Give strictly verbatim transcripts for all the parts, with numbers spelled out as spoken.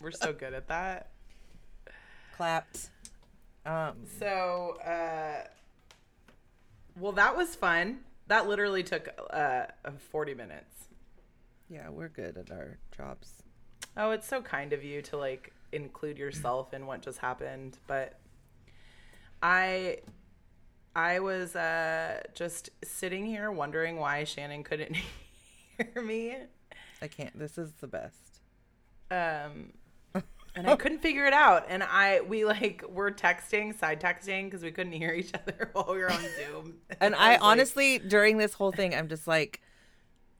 We're so good at that. Clapped. Um, so, uh, well, that was fun. That literally took uh, forty minutes. Yeah, we're good at our jobs. Oh, it's so kind of you to, like, include yourself in what just happened. But I... I was uh, just sitting here wondering why Shannon couldn't hear me. I can't. This is the best. Um, and I couldn't figure it out. And I we like were texting, side texting, because we couldn't hear each other while we were on Zoom. and, and I, I honestly, like, during this whole thing, I'm just like,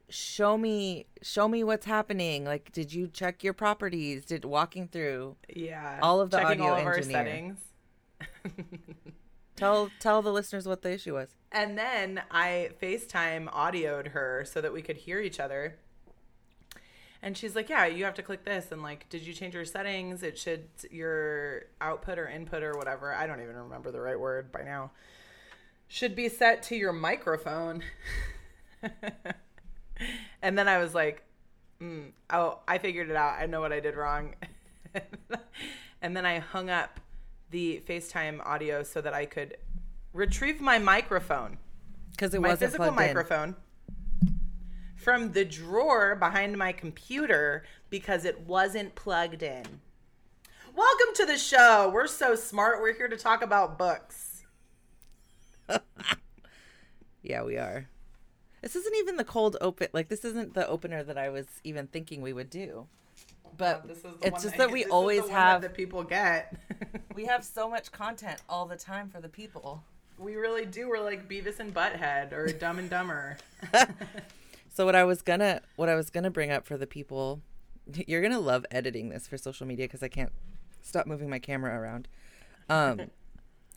show me, show me what's happening. Like, did you check your properties? Did walking through? Yeah, all of the checking audio all of our engineer. settings. Tell tell the listeners what the issue was. And then I FaceTime audioed her so that we could hear each other. And she's like, yeah, you have to click this. And like, did you change your settings? It should, your output or input or whatever. I don't even remember the right word by now. Should be set to your microphone. And then I was like, mm, oh, I figured it out. I know what I did wrong. And then I hung up the FaceTime audio so that I could retrieve my microphone, because it wasn't plugged in. My physical microphone from the drawer behind my computer, because it wasn't plugged in. Welcome to the show. We're so smart. We're here to talk about books. Yeah, we are. This isn't even the cold open. Like, this isn't the opener that I was even thinking we would do. But this is the it's one just that, that we this always is the have that the people get. We have so much content all the time for the people. We really do. We're like Beavis and Butthead or Dumb and Dumber. So what I was gonna what I was gonna bring up for the people, you're gonna love editing this for social media because I can't stop moving my camera around. Um,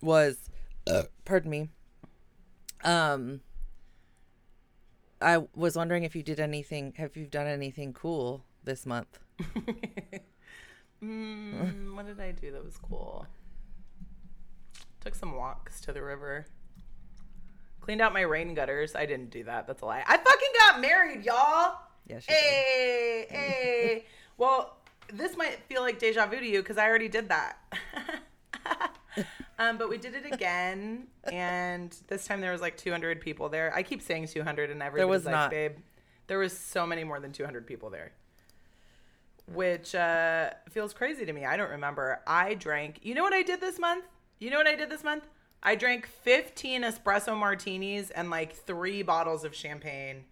was uh, pardon me. Um, I was wondering if you did anything. Have you done anything cool this month? mm, what did I do that was cool? Took some walks to the river. Cleaned out my rain gutters. I didn't do that. That's a lie. I fucking got married, y'all. Yeah, she hey, did. hey. Well, this might feel like deja vu to you because I already did that. um, but we did it again, and this time there was like two hundred people there. I keep saying two hundred, and everybody's there was like, not. babe, there was so many more than two hundred people there. Which uh, feels crazy to me. I don't remember. I drank. You know what I did this month? You know what I did this month? I drank fifteen espresso martinis and like three bottles of champagne,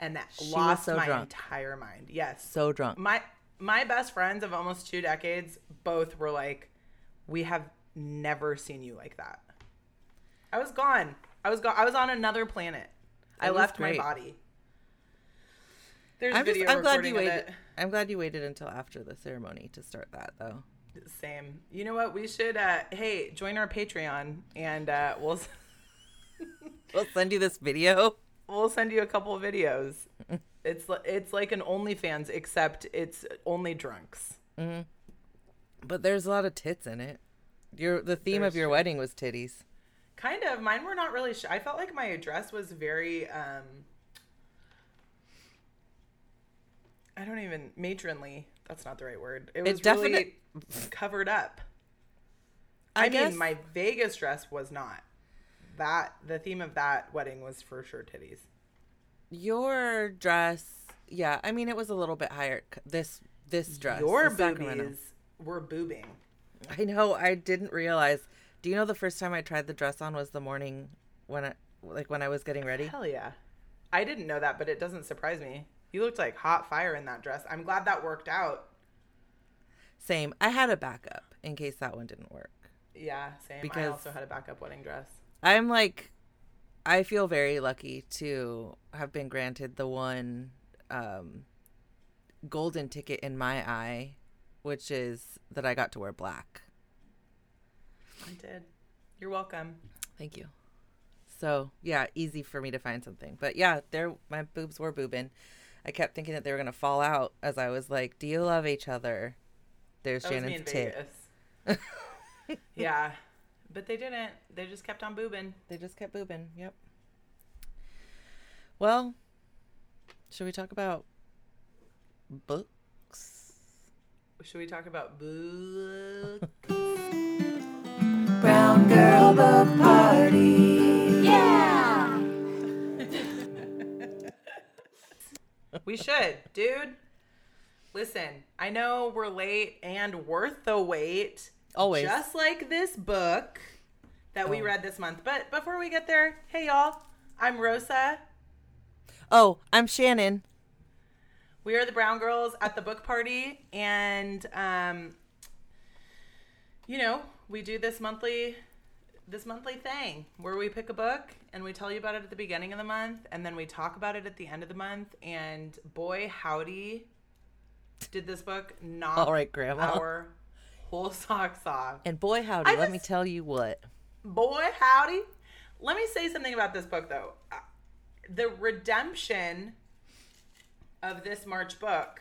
and that she lost so my drunk. entire mind. Yes, so drunk. My my best friends of almost two decades both were like, "We have never seen you like that." I was gone. I was gone. I was on another planet. That I left great. my body. There's I'm video just, I'm recording glad you of it. I'm glad you waited until after the ceremony to start that, though. Same. You know what? We should, uh, hey, join our Patreon, and uh, we'll we'll send you this video. We'll send you a couple of videos. It's it's like an OnlyFans, except it's only drunks. Mm-hmm. But there's a lot of tits in it. Your the theme there's of your wedding was titties. Kind of. Mine were not really. Sh- I felt like my dress was very. Um, I don't even matronly. That's not the right word. It was it definite- really covered up. I, I guess- mean, my Vegas dress was not. That the theme of that wedding was for sure titties. Your dress, yeah. I mean, it was a little bit higher. This this dress. Your boobies were boobing. I know. I didn't realize. Do you know the first time I tried the dress on was the morning when I like when I was getting ready? Hell yeah. I didn't know that, but it doesn't surprise me. You looked like hot fire in that dress. I'm glad that worked out. Same. I had a backup in case that one didn't work. Yeah, same. Because I also had a backup wedding dress. I'm like, I feel very lucky to have been granted the one um, golden ticket in my eye, which is that I got to wear black. I did. You're welcome. Thank you. So, yeah, easy for me to find something. But, yeah, there, my boobs were boobing. I kept thinking that they were going to fall out as I was like, do you love each other? There's that Shannon's tit. Yeah. But they didn't. They just kept on boobing. They just kept boobing. Yep. Well, should we talk about books? Should we talk about books? Brown Girl Book Party. Yeah! We should, dude. Listen, I know we're late and worth the wait. Always. Just like this book that oh. we read this month. But before we get there, hey, y'all. I'm Rosa. Oh, I'm Shannon. We are the Brown Girls at the book party, and, um, you know, we do this monthly this monthly thing where we pick a book, and we tell you about it at the beginning of the month, and then we talk about it at the end of the month, and boy, howdy, did this book knock All right, Grandma. Our whole socks off. And boy, howdy, I let just, me tell you what. Boy, howdy. Let me say something about this book, though. The redemption of this March book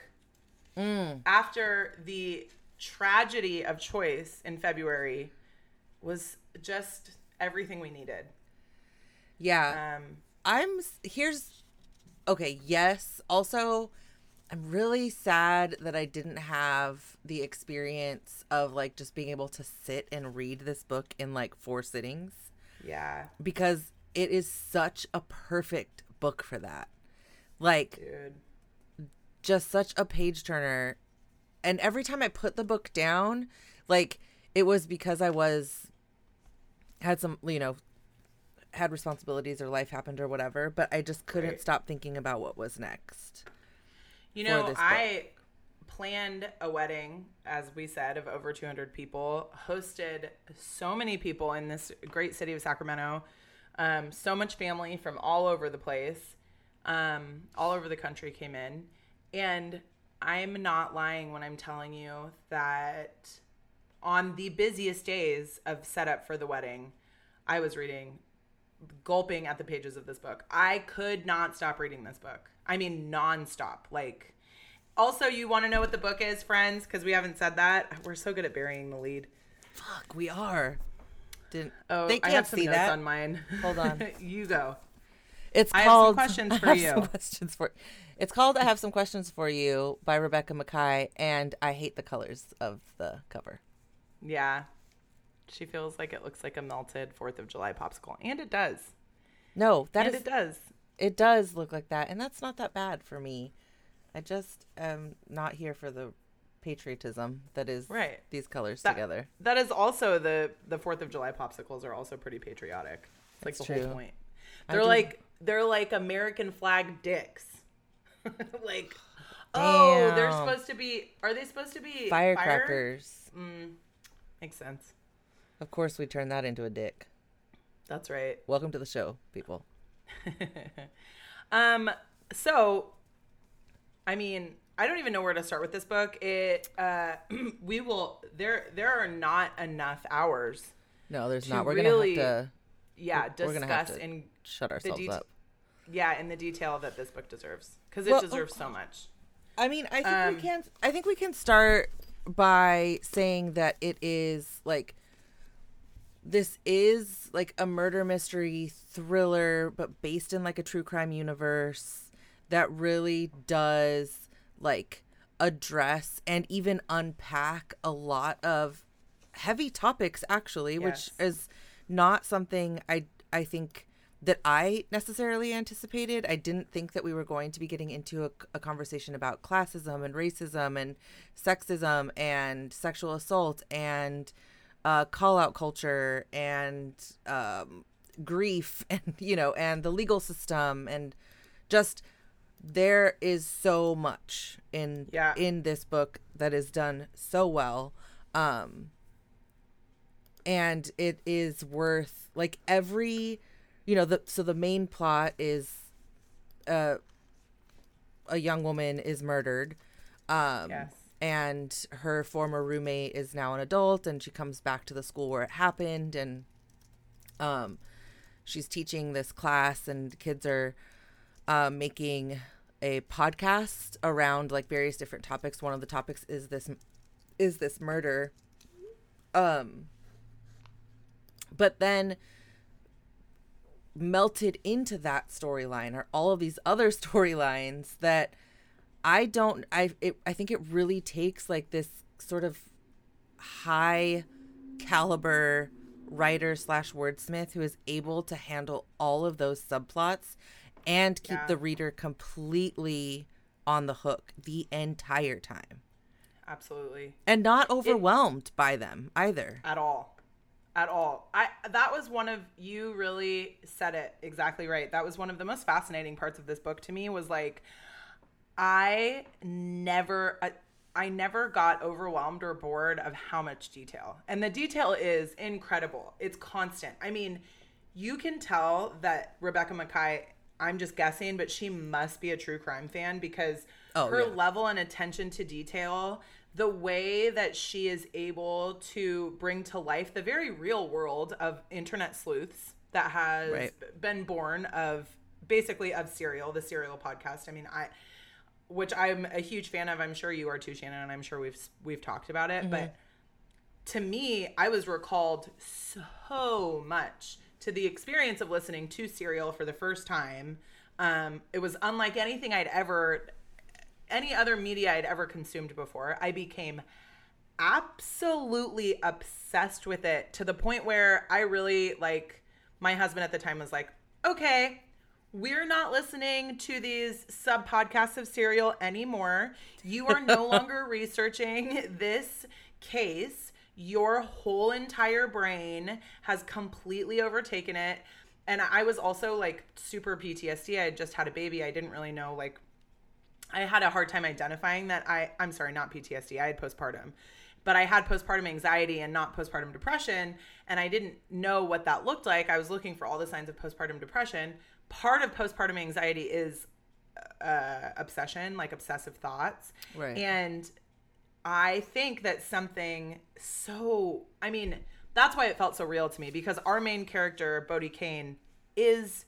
mm. after the tragedy of choice in February was just everything we needed. Yeah. Um, I'm here's okay. Yes. Also, I'm really sad that I didn't have the experience of like just being able to sit and read this book in like four sittings. Yeah. Because it is such a perfect book for that. Like, dude. Just such a page turner. And every time I put the book down, like it was because I was had some, you know, had responsibilities or life happened or whatever, but I just couldn't right. stop thinking about what was next. You know, I planned a wedding, as we said, of over two hundred people, hosted so many people in this great city of Sacramento, um, so much family from all over the place, um, all over the country came in. And I'm not lying when I'm telling you that on the busiest days of setup for the wedding, I was reading, gulping at the pages of this book. I could not stop reading this book. I mean, nonstop. Like, also, you want to know what the book is, friends? Because we haven't said that. We're so good at burying the lead. Fuck, we are. Didn't oh, they can't I have some see notes that on mine. Hold on, you go. It's I called, have some questions for I have you. Some questions for, it's called I Have Some Questions For You by Rebecca Makkai, and I hate the colors of the cover. Yeah. She feels like it looks like a melted fourth of July popsicle, and it does. No, that and is. And it does. It does look like that, and that's not that bad for me. I just am not here for the patriotism that is right. these colors that, together. That is also the, the fourth of July popsicles are also pretty patriotic. It's like that's the true. Whole point. They're like. They're like American flag dicks. Like, damn. Oh, they're supposed to be, are they supposed to be firecrackers? Fire? Mm, makes sense. Of course we turned that into a dick. That's right. Welcome to the show, people. um. So, I mean, I don't even know where to start with this book. It, uh, we will, there, there are not enough hours. No, there's not. We're really, going to have to. Yeah, we're discuss and shut ourselves de- up. Yeah, in the detail that this book deserves, because it well, deserves oh, so much. I mean, I think um, we can. I think we can start by saying that it is like this is like a murder mystery thriller, but based in like a true crime universe that really does like address and even unpack a lot of heavy topics, actually, yes. which is. Not something I I think that I necessarily anticipated. I didn't think that we were going to be getting into a, a conversation about classism and racism and sexism and sexual assault and uh, call-out culture and um, grief and, you know, and the legal system. And just there is so much in yeah. in this book that is done so well. Um And it is worth, like, every, you know, the so the main plot is uh, a young woman is murdered. Um, yes. And her former roommate is now an adult, and she comes back to the school where it happened. And um, she's teaching this class, and kids are uh, making a podcast around, like, various different topics. One of the topics is this is this murder. Um. But then melted into that storyline are all of these other storylines that I don't I it, I think it really takes like this sort of high caliber writer slash wordsmith who is able to handle all of those subplots and keep yeah. the reader completely on the hook the entire time. Absolutely. And not overwhelmed it, by them either. At all. At all. I that was one of, you really said it exactly right. That was one of the most fascinating parts of this book to me, was like, I never, I, I never got overwhelmed or bored of how much detail. And the detail is incredible. It's constant. I mean, you can tell that Rebecca Makkai, I'm just guessing, but she must be a true crime fan, because oh, her yeah. level and attention to detail, the way that she is able to bring to life the very real world of internet sleuths that has right. been born of basically of Serial, the Serial podcast. I mean, I, which I'm a huge fan of. I'm sure you are too, Shannon, and I'm sure we've, we've talked about it, mm-hmm. but to me, I was recalled so much to the experience of listening to Serial for the first time. Um, it was unlike anything I'd ever, any other media I'd ever consumed before. I became absolutely obsessed with it, to the point where I really, like, my husband at the time was like, okay, we're not listening to these sub podcasts of Serial anymore. You are no longer researching this case. Your whole entire brain has completely overtaken it. And I was also like super P T S D. I had just had a baby. I didn't really know, like, I had a hard time identifying that I, I'm sorry, not P T S D. I had postpartum, but I had postpartum anxiety and not postpartum depression. And I didn't know what that looked like. I was looking for all the signs of postpartum depression. Part of postpartum anxiety is uh, obsession, like obsessive thoughts. Right. And I think that something so, I mean, that's why it felt so real to me, because our main character, Bodie Kane, is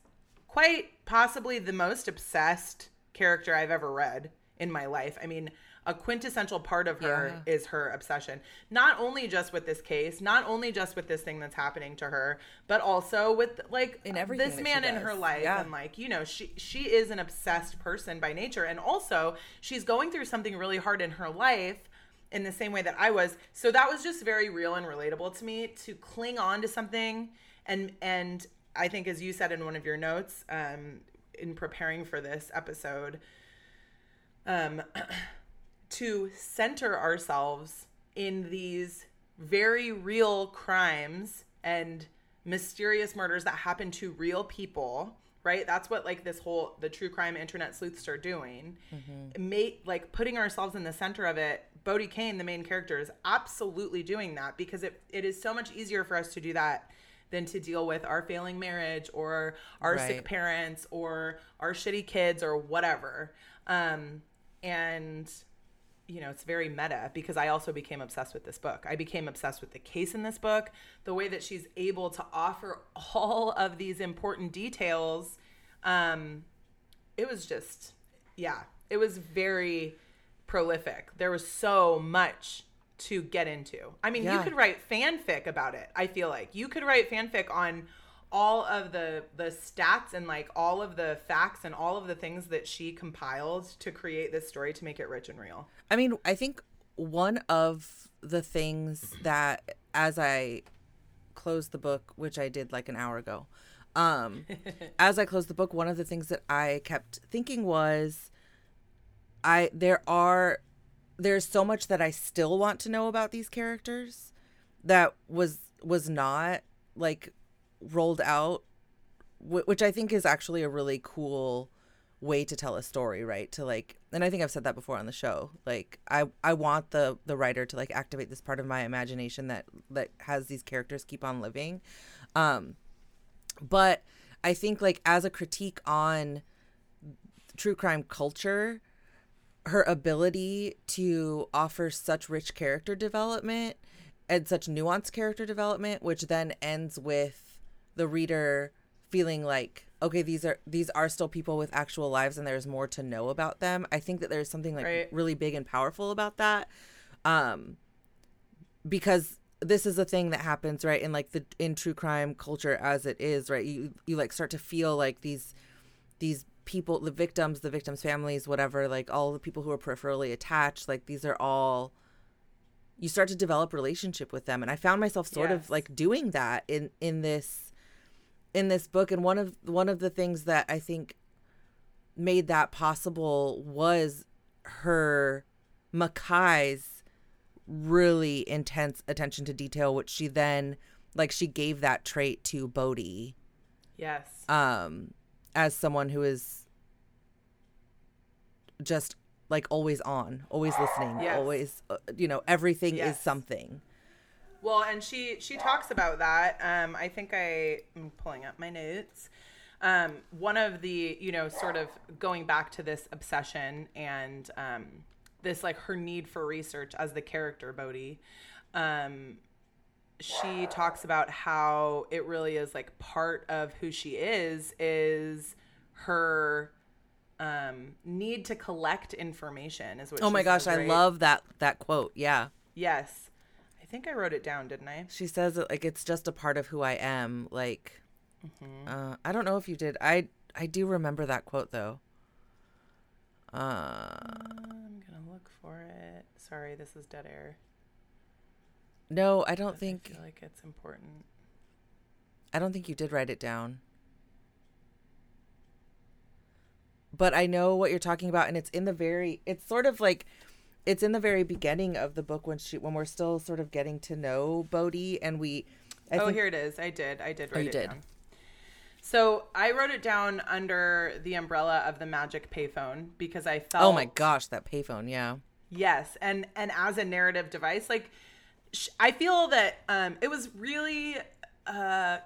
quite possibly the most obsessed character I've ever read in my life. I mean, a quintessential part of her yeah. is her obsession, not only just with this case, not only just with this thing that's happening to her, but also with like in everything this man in her life. Yeah. And like, you know, she, she is an obsessed person by nature. And also she's going through something really hard in her life, in the same way that I was. So that was just very real and relatable to me, to cling on to something. And, and I think, as you said in one of your notes, um, in preparing for this episode, um, to center ourselves in these very real crimes and mysterious murders that happen to real people, right? That's what, like, this whole, the true crime internet sleuths are doing, mm-hmm. May, like putting ourselves in the center of it. Bodie Kane, the main character, is absolutely doing that, because it, it is so much easier for us to do that than to deal with our failing marriage or our right. sick parents or our shitty kids or whatever. Um, and, you know, it's very meta, because I also became obsessed with this book. I became obsessed with the case in this book, the way that she's able to offer all of these important details. Um, it was just, yeah, it was very prolific. There was so much to get into. I mean, yeah. you could write fanfic about it. I feel like you could write fanfic on all of the the stats and like all of the facts and all of the things that she compiled to create this story, to make it rich and real. I mean, I think one of the things that, as I closed the book, which I did like an hour ago, um, as I closed the book, one of the things that I kept thinking was, I there are there's so much that I still want to know about these characters that was was not like rolled out, which I think is actually a really cool way to tell a story, right? To like, and I think I've said that before on the show, like I, I want the the writer to like activate this part of my imagination that that has these characters keep on living. Um, but I think like as a critique on true crime culture, her ability to offer such rich character development and such nuanced character development, which then ends with the reader feeling like, okay, these are these are still people with actual lives and there's more to know about them. I think that there's something like right. really big and powerful about that, um, because this is a thing that happens, right? In like the in true crime culture as it is, right? You you like start to feel like these these. people, the victims, the victims' families, whatever, like all the people who are peripherally attached, like these are all you start to develop relationship with them. And I found myself sort yes. of like doing that in, in this, in this book. And one of, one of the things that I think made that possible was her, Makkai's really intense attention to detail, which she then, like, she gave that trait to Bodie. Yes. Um, as someone who is just like always on, always listening, yes. always, uh, you know, everything yes. is something. Well, and she, she talks about that. Um, I think I am pulling up my notes. Um, one of the, you know, sort of going back to this obsession and, um, this, like, her need for research as the character Bodie, um, she talks about how it really is, like, part of who she is, is her, um, need to collect information is what oh my gosh, says, right? I love that, that quote. Yeah. Yes. I think I wrote it down, didn't I? She says that, like, it's just a part of who I am. Like, mm-hmm. uh, I don't know if you did. I, I do remember that quote though. Uh, I'm going to look for it. Sorry, this is dead air. No, I don't think. I feel like it's important. I don't think you did write it down. But I know what you're talking about, and it's in the very. It's sort of like, it's in the very beginning of the book when she when we're still sort of getting to know Bodie, and we. I oh, think, here it is. I did. I did write oh, you it did. down. So I wrote it down under the umbrella of the magic payphone because I felt. Oh my gosh, that payphone! Yeah. Yes, and and as a narrative device, like. I feel that um, it was really uh,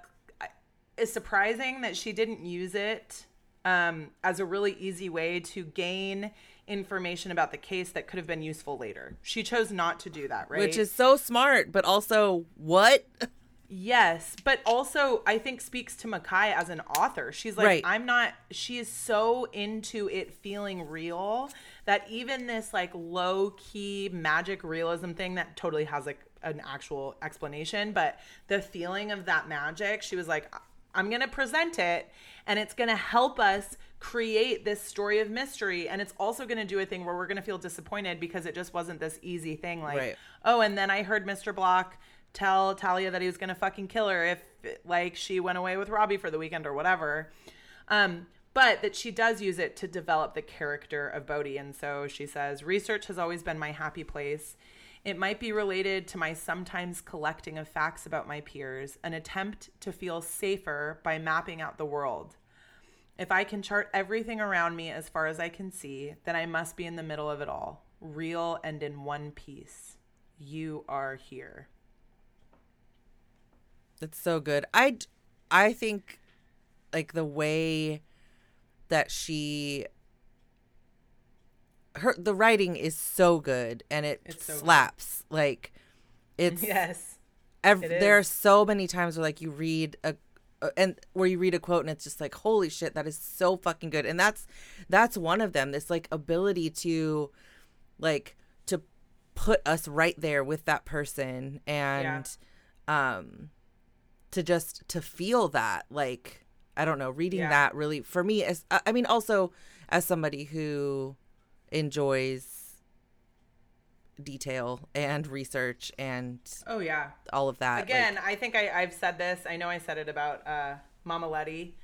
surprising that she didn't use it um, as a really easy way to gain information about the case that could have been useful later. She chose not to do that, right? Which is so smart, but also what? Yes, but also I think speaks to Makkai as an author. She's like, right. I'm not, she is so into it feeling real that even this like low key magic realism thing that totally has like an actual explanation, but the feeling of that magic, she was like, I'm going to present it and it's going to help us create this story of mystery. And it's also going to do a thing where we're going to feel disappointed because it just wasn't this easy thing. Like, right. oh, and then I heard Mister Block tell Talia that he was going to fucking kill her if like she went away with Robbie for the weekend or whatever. Um, but that she does use it to develop the character of Bodie. And so she says, research has always been my happy place. It might be related to my sometimes collecting of facts about my peers, an attempt to feel safer by mapping out the world. If I can chart everything around me as far as I can see, then I must be in the middle of it all, real and in one piece. You are here. That's so good. I, I think like the way that she, her, the writing is so good and it so slaps good. Like it's, yes, ev- it there are so many times where like you read a, uh, and where you read a quote and it's just like, holy shit, that is so fucking good. And that's, that's one of them. This like ability to like, to put us right there with that person and, yeah. um, to just to feel that, like, I don't know, reading yeah. that really for me as I mean, also as somebody who enjoys detail and research and oh yeah, all of that. Again, like, I think I, I've said this. I know I said it about uh, Mama Letty,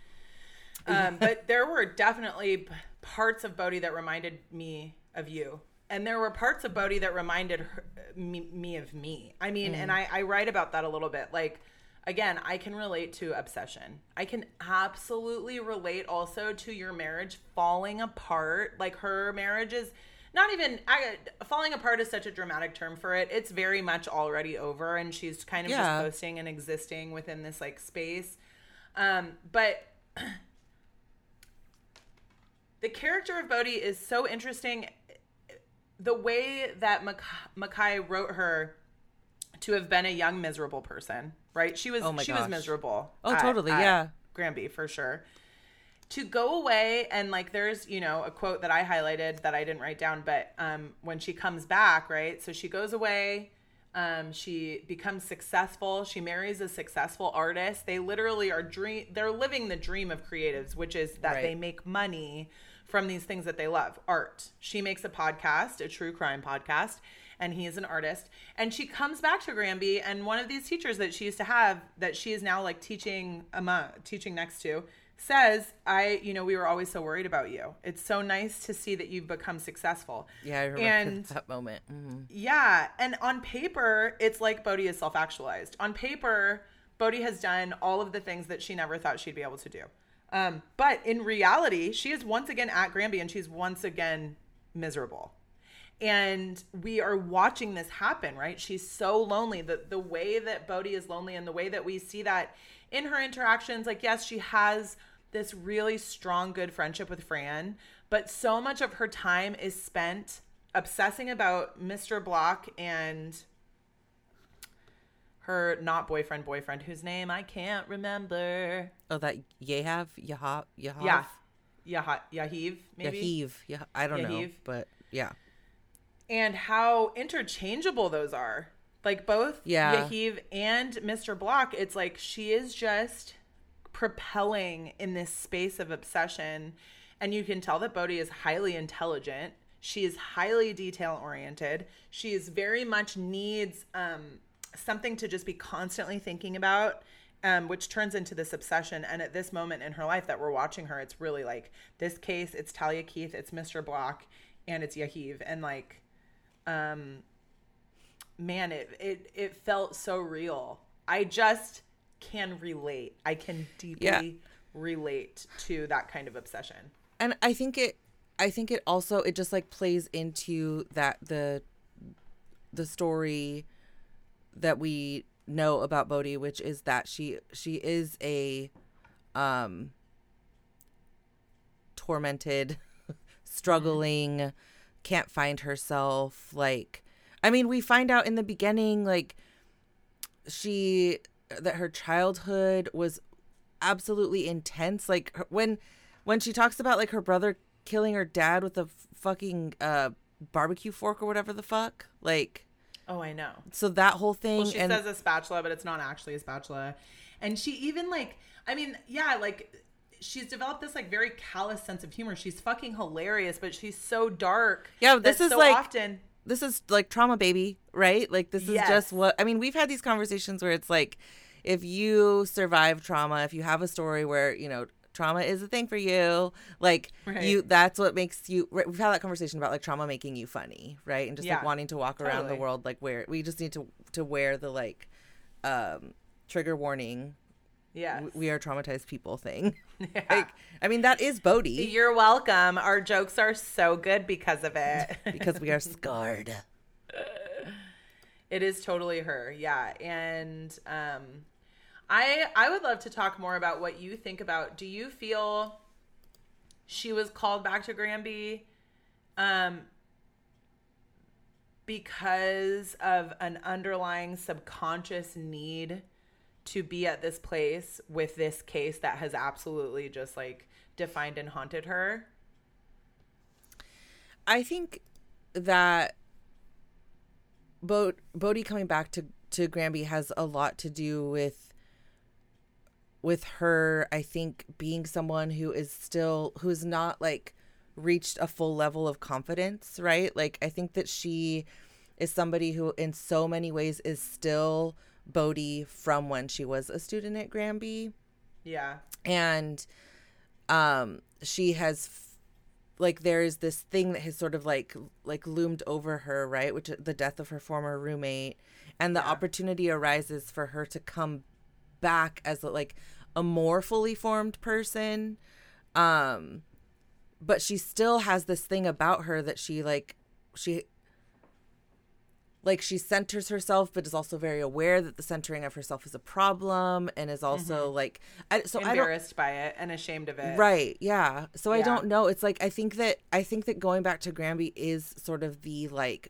um, but there were definitely parts of Bodie that reminded me of you. And there were parts of Bodie that reminded her, me, me of me. I mean, mm. and I, I write about that a little bit, like. Again, I can relate to obsession. I can absolutely relate also to your marriage falling apart. Like her marriage is not even I, falling apart is such a dramatic term for it. It's very much already over and she's kind of yeah. just coasting and existing within this like space. Um, but the character of Bodie is so interesting. The way that Makkai wrote her to have been a young, miserable person. Right. She was oh she gosh. was miserable. Oh, at, totally. At yeah. Granby, for sure. To go away. And like there's, you know, a quote that I highlighted that I didn't write down. But um, when she comes back. Right. So she goes away. Um, she becomes successful. She marries a successful artist. They literally are dream. They're living the dream of creatives, which is that right. they make money from these things that they love. Art. She makes a podcast, a true crime podcast. and he is an artist. And she comes back to Granby, and one of these teachers that she used to have, that she is now like teaching among, teaching next to, says, I, you know, we were always so worried about you. It's so nice to see that you've become successful. Yeah, I remember and, that moment. Mm-hmm. Yeah. And on paper, it's like Bodie is self-actualized. On paper, Bodie has done all of the things that she never thought she'd be able to do. Um, but in reality, she is once again at Granby, and she's once again miserable. And we are watching this happen, right? She's so lonely. The, the way that Bodie is lonely, and the way that we see that in her interactions, like, yes, she has this really strong, good friendship with Fran, but so much of her time is spent obsessing about Mister Block and her not boyfriend, boyfriend, whose name I can't remember. Oh, that Yahav? Yahav? Yahav? Yeah. Yahav, Yahiv, maybe? Yahiv. Yah- I don't Yahiv. know, but yeah. And how interchangeable those are. Like, both yeah. Yahiv and Mister Block, it's like she is just propelling in this space of obsession. And you can tell that Bodie is highly intelligent. She is highly detail-oriented. She is very much needs um, something to just be constantly thinking about, um, which turns into this obsession. And at this moment in her life that we're watching her, it's really like this case, it's Talia Keith, it's Mister Block, and it's Yahiv. And, like... um. Man, it, it it felt so real. I just can relate. I can deeply yeah. relate to that kind of obsession. And I think it I think it also it just like plays into that the the story that we know about Bodie, which is that she she is a um tormented, struggling, can't find herself, like I mean, we find out in the beginning, like, she, that her childhood was absolutely intense. Like, her, when when she talks about, like, her brother killing her dad with a f- fucking uh, barbecue fork or whatever the fuck, like. Oh, I know. So that whole thing. Well, she and- says a spatula, but it's not actually a spatula. And she even, like, I mean, yeah, like, she's developed this, like, very callous sense of humor. She's fucking hilarious, but she's so dark. Yeah, this is, so like. Often- This is like trauma, baby, right? Like this is yes. just what I mean. We've had these conversations where it's like, if you survive trauma, if you have a story where, you know, trauma is a thing for you, like right. you, that's what makes you. We've had that conversation about like trauma making you funny, right? And just yeah. like wanting to walk totally. around the world like where we just need to to wear the like um, trigger warning. Yeah, we are traumatized people thing. Yeah. Like, I mean, that is Bodie. You're welcome. Our jokes are so good because of it. Because we are scarred. It is totally her. Yeah. And um, I I would love to talk more about what you think about. Do you feel she was called back to Granby um, because of an underlying subconscious need to be at this place with this case that has absolutely just like defined and haunted her? I think that Bo- Bodie coming back to, to Granby has a lot to do with, with her, I think, being someone who is still, who's not like reached a full level of confidence, right? Like, I think that she is somebody who in so many ways is still Bodie from when she was a student at Granby. Yeah. And um she has f- like there is this thing that has sort of like like loomed over her, right, which is the death of her former roommate, and the yeah. opportunity arises for her to come back as like a more fully formed person, um but she still has this thing about her that she like she Like she centers herself, but is also very aware that the centering of herself is a problem, and is also mm-hmm. like I, so embarrassed I by it and ashamed of it. Right? Yeah. So yeah. I don't know. It's like I think that I think that going back to Granby is sort of the like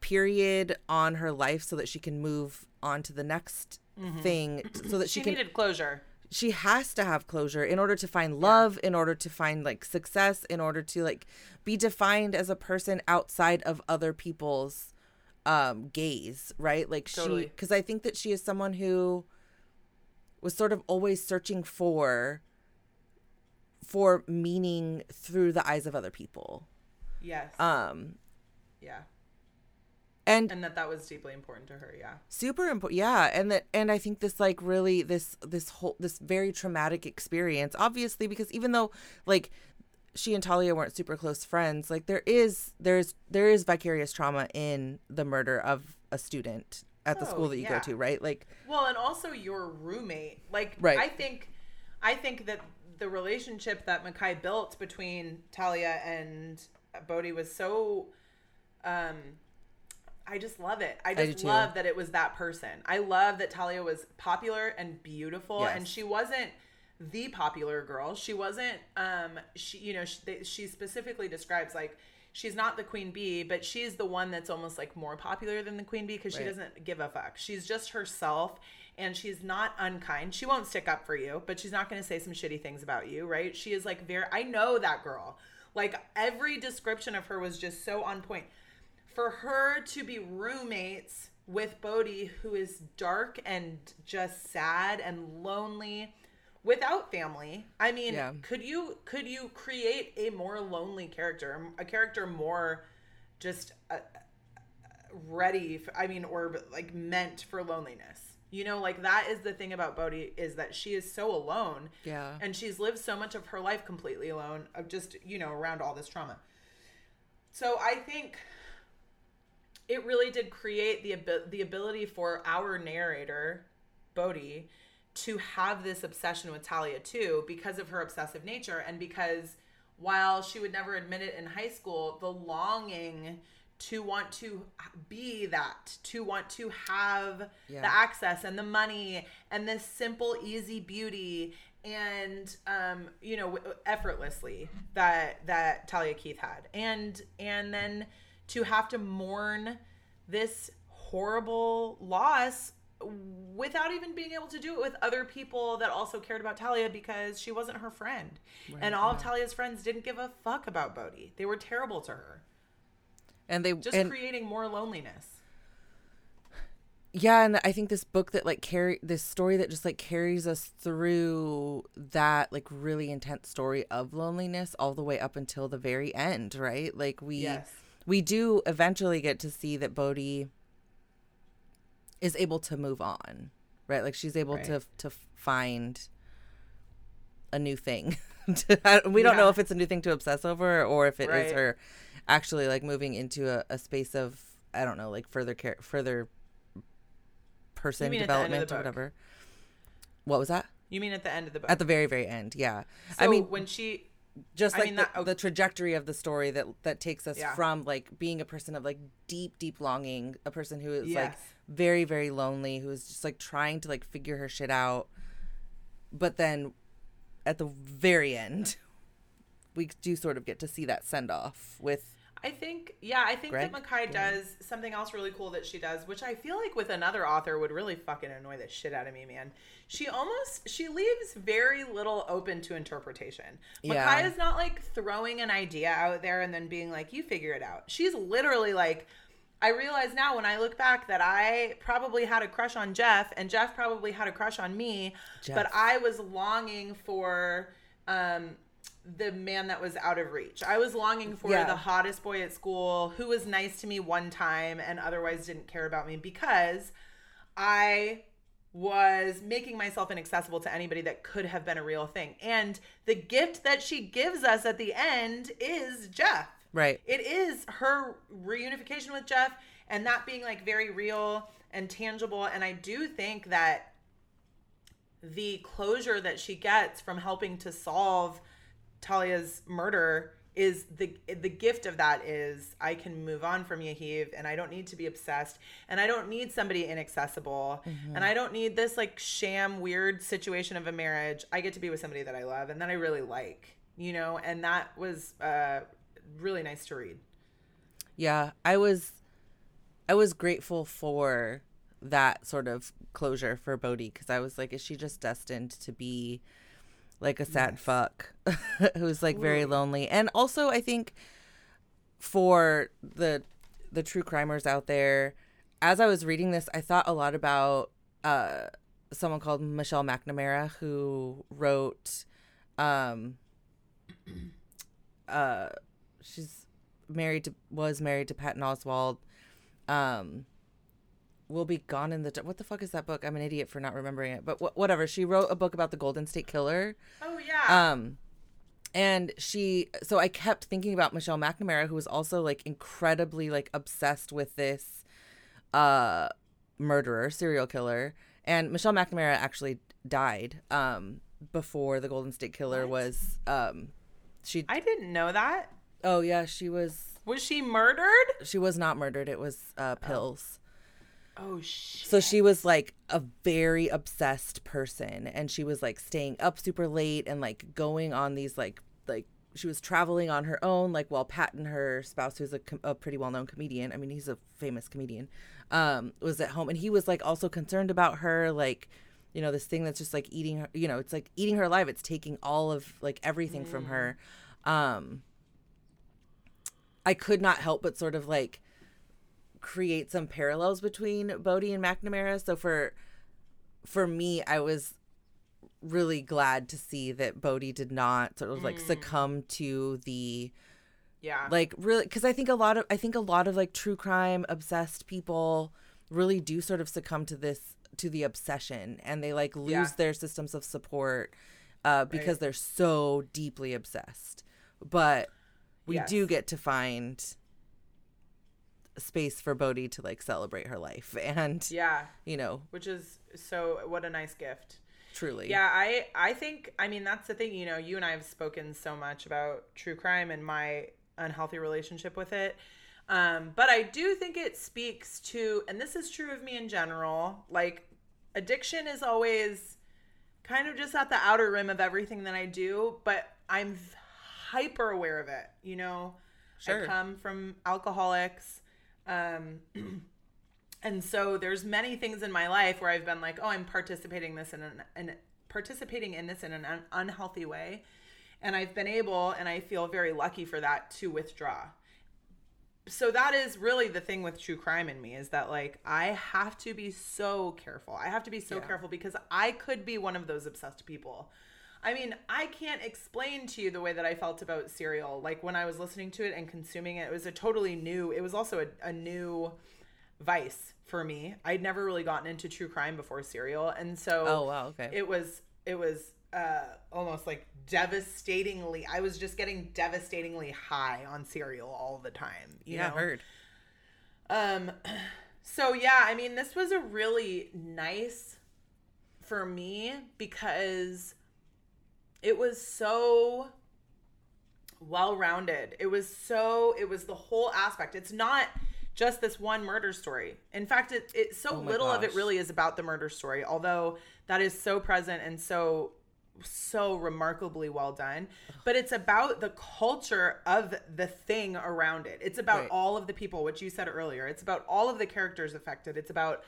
period on her life, so that she can move on to the next mm-hmm. thing, so that she, she can, needed closure. She has to have closure in order to find love, yeah. in order to find like success, in order to like be defined as a person outside of other people's um gaze, right? Like totally. She, because I think that she is someone who was sort of always searching for for meaning through the eyes of other people. Yes. Um yeah. And, and that that was deeply important to her, yeah. Super important, yeah. And that, and I think this, like, really, this, this whole, this very traumatic experience, obviously, because even though, like, she and Talia weren't super close friends, like, there is, there's, there is vicarious trauma in the murder of a student at the oh, school that you yeah. go to, right? Like, well, and also your roommate, like, right. I think, I think that the relationship that Makkai built between Talia and Bodie was so, um, I just love it. I just I love that it was that person. I love that Talia was popular and beautiful, yes. and she wasn't the popular girl. She wasn't, um, she, you know, she, they, she specifically describes, like, she's not the queen bee, but she's the one that's almost, like, more popular than the queen bee because right. she doesn't give a fuck. She's just herself, and she's not unkind. She won't stick up for you, but she's not going to say some shitty things about you, right? She is, like, very, I know that girl. Like, every description of her was just so on point. For her to be roommates with Bodie, who is dark and just sad and lonely without family. I mean, yeah. could you could you create a more lonely character, a character more just uh, ready for, I mean, or like meant for loneliness? You know, like, that is the thing about Bodie, is that she is so alone. Yeah. And she's lived so much of her life completely alone, of just, you know, around all this trauma. So I think it really did create the the ability for our narrator, Bodie, to have this obsession with Talia too, because of her obsessive nature, and because while she would never admit it in high school, the longing to want to be that, to want to have yeah. the access and the money and this simple, easy beauty and um, you know, effortlessly that that Talia Keith had, and and then. To have to mourn this horrible loss without even being able to do it with other people that also cared about Talia, because she wasn't her friend. Right. And all of Talia's friends didn't give a fuck about Bodie. They were terrible to her. And they just and, creating more loneliness. Yeah, and I think this book that like carry this story that just like carries us through that like really intense story of loneliness all the way up until the very end, right? Like we yes. We do eventually get to see that Bodie is able to move on, right? Like she's able right. to to find a new thing. to, we don't yeah. know if it's a new thing to obsess over or if it right. is her actually like moving into a, a space of, I don't know, like further care, further person development or whatever. What was that? You mean at the end of the book? At the very, very end, yeah. So I mean, when she... Just like I mean, that, the, okay. the trajectory of the story that that takes us yeah. from like being a person of like deep, deep longing, a person who is yes. like very, very lonely, who is just like trying to like figure her shit out. But then at the very end, we do sort of get to see that send off with. I think, yeah, I think Greg? that Makkai does something else really cool that she does, which I feel like with another author would really fucking annoy the shit out of me, man. She almost, she leaves very little open to interpretation. Yeah. Makkai is not like throwing an idea out there and then being like, you figure it out. She's literally like, I realize now when I look back that I probably had a crush on Jeff and Jeff probably had a crush on me, Jeff. But I was longing for, um, the man that was out of reach. I was longing for yeah. the hottest boy at school who was nice to me one time and otherwise didn't care about me because I was making myself inaccessible to anybody that could have been a real thing. And the gift that she gives us at the end is Jeff. Right. It is her reunification with Jeff and that being like very real and tangible. And I do think that the closure that she gets from helping to solve Talia's murder is the the gift of that is I can move on from Yahav and I don't need to be obsessed and I don't need somebody inaccessible mm-hmm. and I don't need this like sham weird situation of a marriage. I get to be with somebody that I love and that I really like, you know, and that was uh, really nice to read. Yeah, I was I was grateful for that sort of closure for Bodie because I was like, is she just destined to be like a sad yes. fuck who's like very lonely. And also I think for the the true crimers out there, as I was reading this, I thought a lot about uh, someone called Michelle McNamara who wrote, um, uh, she's married to, was married to Patton Oswalt. um, Will Be Gone in the Dark. What the fuck is that book? I'm an idiot for not remembering it, but wh- whatever. She wrote a book about the Golden State Killer. Oh, yeah. Um, and she, so I kept thinking about Michelle McNamara, who was also like incredibly like obsessed with this uh, murderer, serial killer. And Michelle McNamara actually died um, before the Golden State Killer what? was, um, she. I didn't know that. Oh, yeah. She was. Was she murdered? She was not murdered. It was uh, pills. Oh. Oh, shit. So she was, like, a very obsessed person, and she was, like, staying up super late and, like, going on these, like, like she was traveling on her own, like, while Patton, her spouse, who's a, com- a pretty well-known comedian, I mean, he's a famous comedian, um, was at home. And he was, like, also concerned about her, like, you know, this thing that's just, like, eating her, you know, it's, like, eating her alive. It's taking all of, like, everything mm. from her. Um, I could not help but sort of, like, create some parallels between Bodie and McNamara. So for for me, I was really glad to see that Bodie did not sort of like mm. succumb to the yeah like really, because I think a lot of I think a lot of like true crime obsessed people really do sort of succumb to this to the obsession, and they like lose yeah. their systems of support uh because right. they're so deeply obsessed. But we yes. do get to find space for Bodie to like celebrate her life, and yeah you know, which is so what a nice gift, truly. Yeah, I I think I mean that's the thing, you know, you and I have spoken so much about true crime and my unhealthy relationship with it, um but I do think it speaks to, and this is true of me in general, like addiction is always kind of just at the outer rim of everything that I do, but I'm hyper aware of it, you know. Sure. I come from alcoholics. Um, and so there's many things in my life where I've been like, oh, I'm participating this in an, an participating in this in an un- unhealthy way. And I've been able, and I feel very lucky for that, to withdraw. So that is really the thing with true crime in me, is that like, I have to be so careful. I have to be so yeah. careful, because I could be one of those obsessed people. I mean, I can't explain to you the way that I felt about Serial. Like when I was listening to it and consuming it, it was a totally new, it was also a, a new vice for me. I'd never really gotten into true crime before Serial. And so oh, wow, okay. it was, it was uh, almost like devastatingly, I was just getting devastatingly high on Serial all the time. You yeah, know? I heard. Um, so yeah, I mean, this was a really nice for me, because it was so well-rounded. It was so, it was the whole aspect. It's not just this one murder story. In fact, it, it so oh little gosh. of it really is about the murder story, although that is so present and so, so remarkably well done. Ugh. But it's about the culture of the thing around it. It's about right. all of the people, which you said earlier. It's about all of the characters affected. It's about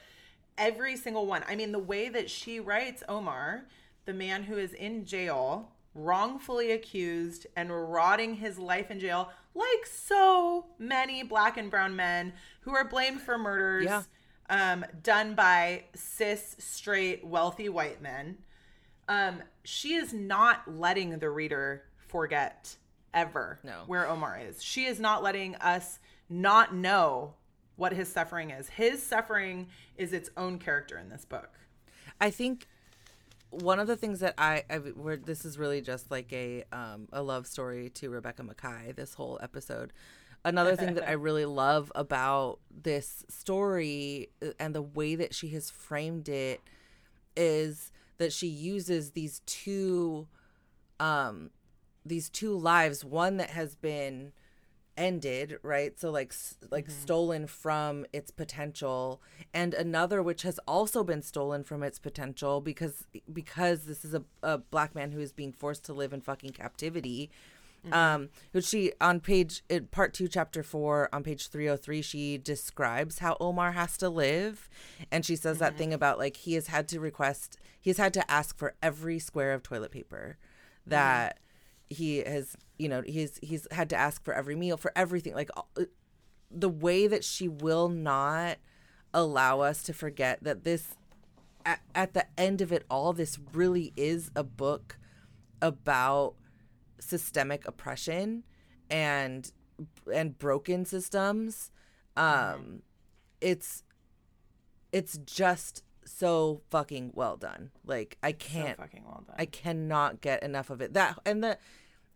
every single one. I mean, the way that she writes Omar, the man who is in jail, wrongfully accused and rotting his life in jail, like so many black and brown men who are blamed for murders yeah. um, done by cis, straight, wealthy white men. Um, she is not letting the reader forget ever no. where Omar is. She is not letting us not know what his suffering is. His suffering is its own character in this book. I think one of the things that I, I where this is really just like a um, a love story to Rebecca Makkai, this whole episode. Another thing that I really love about this story and the way that she has framed it is that she uses these two um, these two lives, one that has been ended, right? So like like mm-hmm. stolen from its potential, and another which has also been stolen from its potential because because this is a, a black man who is being forced to live in fucking captivity. Mm-hmm. Um, which she on page in part two, chapter four, on page three oh three, she describes how Omar has to live, and she says mm-hmm. that thing about like he has had to request, he has had to ask for every square of toilet paper that. Mm-hmm. He has, you know, he's he's had to ask for every meal, for everything. Like the way that she will not allow us to forget that this, at, at the end of it all, this really is a book about systemic oppression and and broken systems, um, it's it's just so fucking well done. Like I can't so fucking well done. I cannot get enough of it. That and the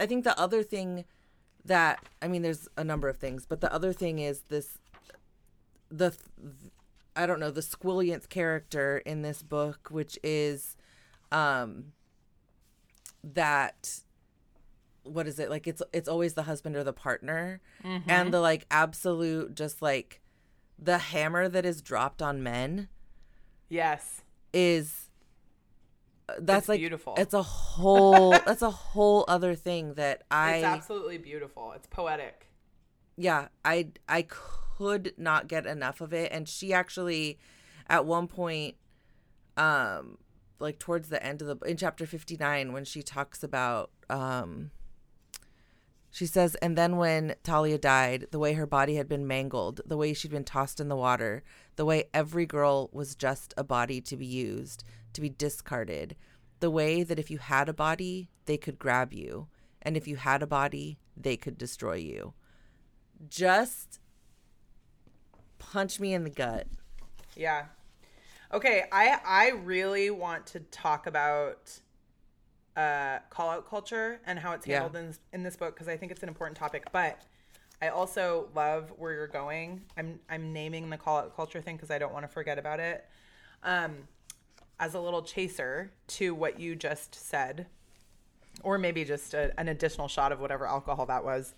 I think the other thing that I mean there's a number of things, but the other thing is this the I don't know, the squillionth character in this book, which is um that what is it? Like it's it's always the husband or the partner. Mm-hmm. And the like absolute just like the hammer that is dropped on men. Yes. Is that's it's like beautiful. It's a whole that's a whole other thing that I It's absolutely beautiful. It's poetic. Yeah, I I could not get enough of it, and she actually at one point um like towards the end of the in chapter fifty-nine when she talks about um she says, and then when Talia died, the way her body had been mangled, the way she'd been tossed in the water, the way every girl was just a body to be used, to be discarded, the way that if you had a body, they could grab you. And if you had a body, they could destroy you. Just punch me in the gut. Yeah. Okay, I, I really want to talk about... Uh, call out culture and how it's handled yeah. in, in this book, because I think it's an important topic. But I also love where you're going. I'm I'm naming the call out culture thing because I don't want to forget about it. Um, as a little chaser to what you just said, or maybe just a, an additional shot of whatever alcohol that was.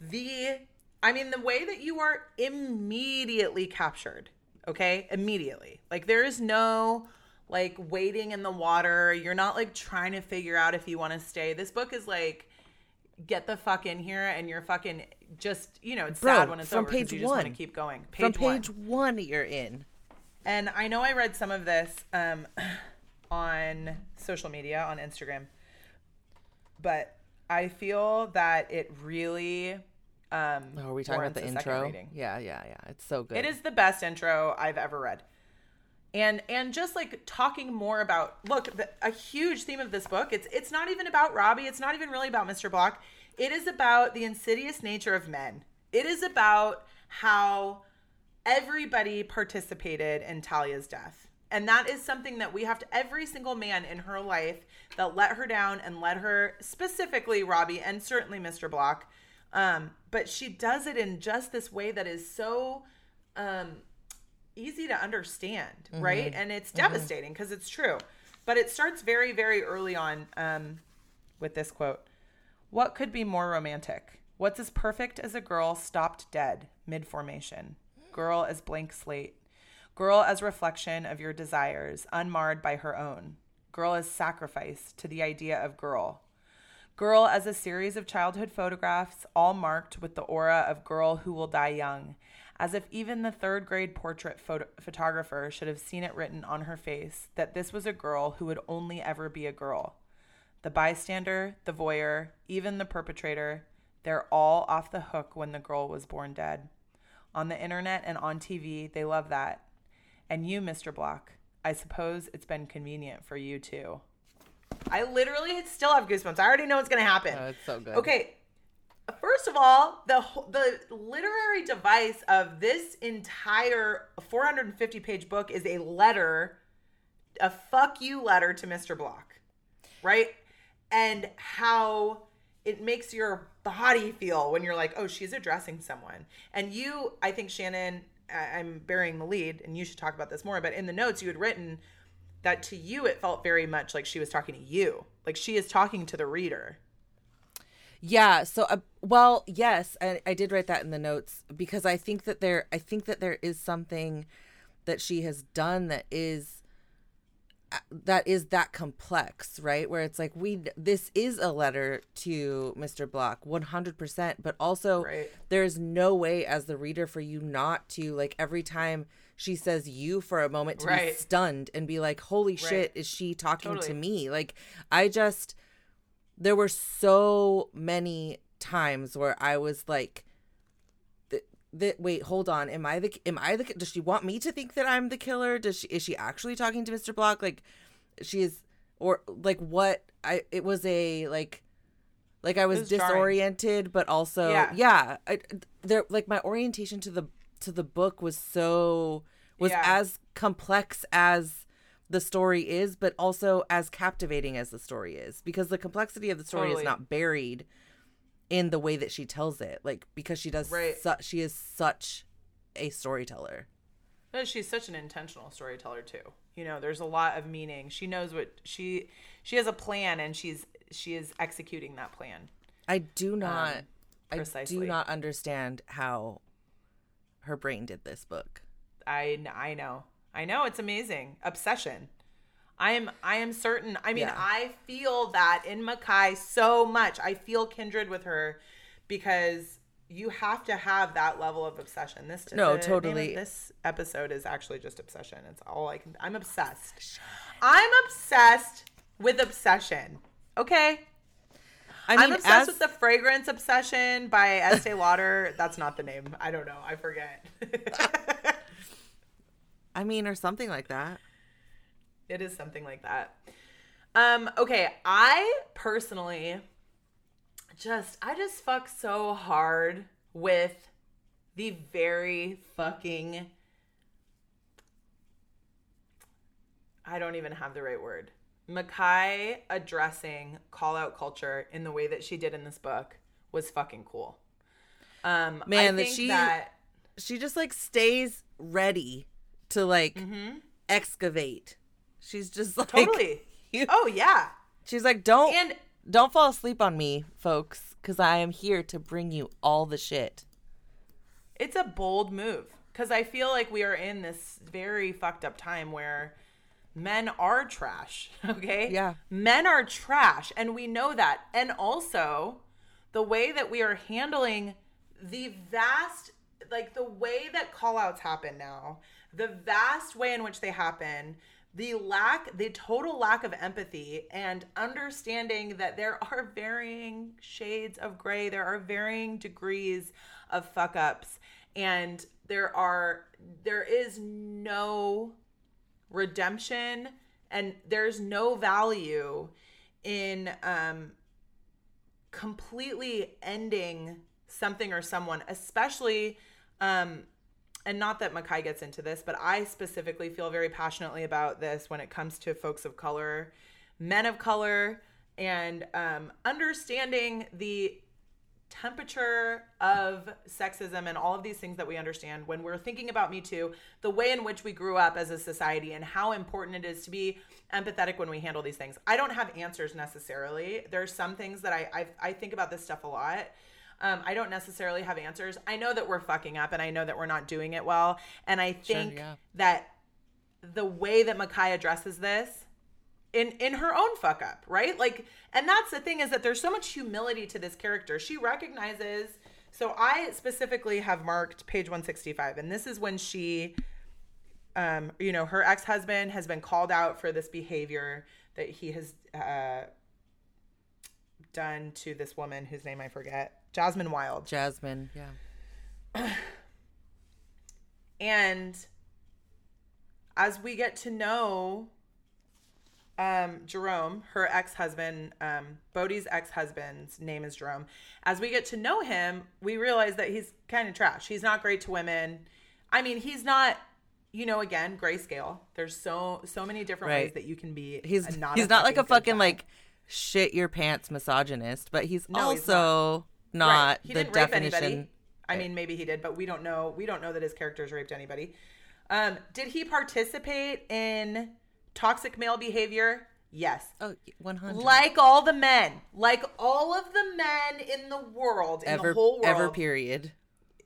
The I mean the way that you are immediately captured. Okay, immediately. Like there is no. Like wading in the water. You're not like trying to figure out if you want to stay. This book is like, get the fuck in here and you're fucking just, you know, it's Bro, sad when it's over because you just want to keep going. Page from page one. one you're in. And I know I read some of this um, on social media, on Instagram, but I feel that it really... Um, oh, are we talking about the intro? Yeah, yeah, yeah. It's so good. It is the best intro I've ever read. And and just like talking more about, look, the, a huge theme of this book, it's it's not even about Robbie. It's not even really about Mister Block. It is about the insidious nature of men. It is about how everybody participated in Talia's death. And that is something that we have to, every single man in her life that let her down and let her, specifically Robbie and certainly Mister Block. Um, but she does it in just this way that is so... Um, easy to understand, mm-hmm. right? And it's devastating because mm-hmm. it's true. But it starts very, very early on um, with this quote. What could be more romantic? What's as perfect as a girl stopped dead mid-formation? Girl as blank slate. Girl as reflection of your desires, unmarred by her own. Girl as sacrifice to the idea of girl. Girl as a series of childhood photographs, all marked with the aura of girl who will die young. As if even the third grade portrait photo- photographer should have seen it written on her face that this was a girl who would only ever be a girl. The bystander, the voyeur, even the perpetrator, they're all off the hook when the girl was born dead. On the internet and on T V, they love that. And you, Mister Block, I suppose it's been convenient for you too. I literally still have goosebumps. I already know what's going to happen. Oh, it's so good. Okay. First of all, the the literary device of this entire four hundred fifty page book is a letter, a fuck you letter to Mister Block, right? And how it makes your body feel when you're like, oh, she's addressing someone. And you, I think, Shannon, I'm burying the lead, and you should talk about this more, but in the notes you had written that to you it felt very much like she was talking to you. Like she is talking to the reader. Yeah. So, uh, well, yes, I, I did write that in the notes because I think that there, I think that there is something that she has done that is, that is that complex, right? Where it's like, we, this is a letter to Mister Block one hundred percent, but also right. There is no way as the reader for you not to, like, every time she says you for a moment to right. be stunned and be like, holy right. shit, is she talking totally. To me? Like, I just... There were so many times where I was like, th- th- wait, hold on. Am I the, am I the, does she want me to think that I'm the killer? Does she, is she actually talking to Mister Block? Like she is, or like what I, it was a, like, like I was, was disoriented, jarring. But also, yeah, yeah I, there, like my orientation to the, to the book was so was yeah. as complex as the story is, but also as captivating as the story is, because the complexity of the story totally. is not buried in the way that she tells it, like, because she does right. su- she is such a storyteller. No, she's such an intentional storyteller too. You know, there's a lot of meaning. She knows what she she has a plan, and she's she is executing that plan. I do not um, precisely. I do not understand how her brain did this book. I I know. I know, it's amazing. Obsession. I am I am certain. I mean, yeah. I feel that in Makkai so much. I feel kindred with her, because you have to have that level of obsession. This no, the, totally. This episode is actually just obsession. It's all I can. I'm obsessed. Obsession. I'm obsessed with obsession. Okay. I mean, I'm obsessed as... with the fragrance Obsession by Estee Lauder. That's not the name. I don't know. I forget. I mean, or something like that. It is something like that. Um, okay, I personally just, I just fuck so hard with the very fucking, I don't even have the right word. Makkai addressing call-out culture in the way that she did in this book was fucking cool. Um, Man, I think that she, that... she just, like, stays ready to, like, mm-hmm. excavate. She's just like, totally. You, oh yeah. She's like, don't and, don't fall asleep on me, folks, because I am here to bring you all the shit. It's a bold move, because I feel like we are in this very fucked up time where men are trash. Okay. Yeah. Men are trash, and we know that. And also, the way that we are handling the vast, like the way that call outs happen now, the vast way in which they happen. The lack, the total lack of empathy and understanding that there are varying shades of gray. There are varying degrees of fuck ups. And there are, there is no redemption, and there's no value in um, completely ending something or someone, especially, um, and not that Makkai gets into this, but I specifically feel very passionately about this when it comes to folks of color, men of color, and um, understanding the temperature of sexism and all of these things that we understand when we're thinking about Me Too, the way in which we grew up as a society, and how important it is to be empathetic when we handle these things. I don't have answers necessarily. There's some things that I I, I think about this stuff a lot. Um, I don't necessarily have answers. I know that we're fucking up, and I know that we're not doing it well. And I think sure, yeah. that the way that Makkai addresses this in, in her own fuck up, right? Like, and that's the thing, is that there's so much humility to this character. She recognizes. So I specifically have marked page one sixty-five, and this is when she, um, you know, her ex-husband has been called out for this behavior that he has uh, done to this woman whose name I forget. Jasmine Wild. Jasmine, yeah. And as we get to know um, Jerome, her ex-husband, um, Bodie's ex-husband's name is Jerome. As we get to know him, we realize that he's kind of trash. He's not great to women. I mean, he's not, you know, again, grayscale. There's so so many different right. ways that you can be. He's a not, he's a not like a fucking guy. Like shit your pants misogynist, but he's no, also... He's Not right. the definition. I mean, maybe he did, but we don't know. We don't know that his characters raped anybody. Um, did he participate in toxic male behavior? Yes. Oh, one hundred. Like all the men, like all of the men in the world, ever, in the whole world. Ever, period.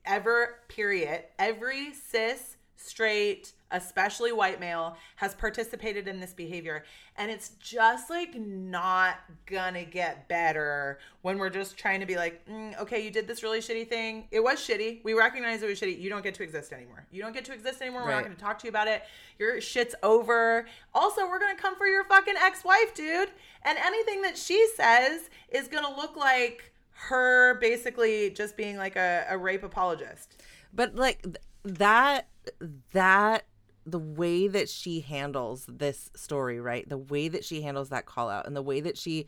Ever, period. Every cis, straight, especially white male has participated in this behavior, and it's just like not gonna get better when we're just trying to be like, mm, okay, you did this really shitty thing, it was shitty, we recognize it was shitty, you don't get to exist anymore you don't get to exist anymore right. We're not gonna talk to you about it, your shit's over. Also, we're gonna come for your fucking ex-wife, dude, and anything that she says is gonna look like her basically just being like a, a rape apologist. But like th- that that the way that she handles this story, right? The way that she handles that call out, and the way that she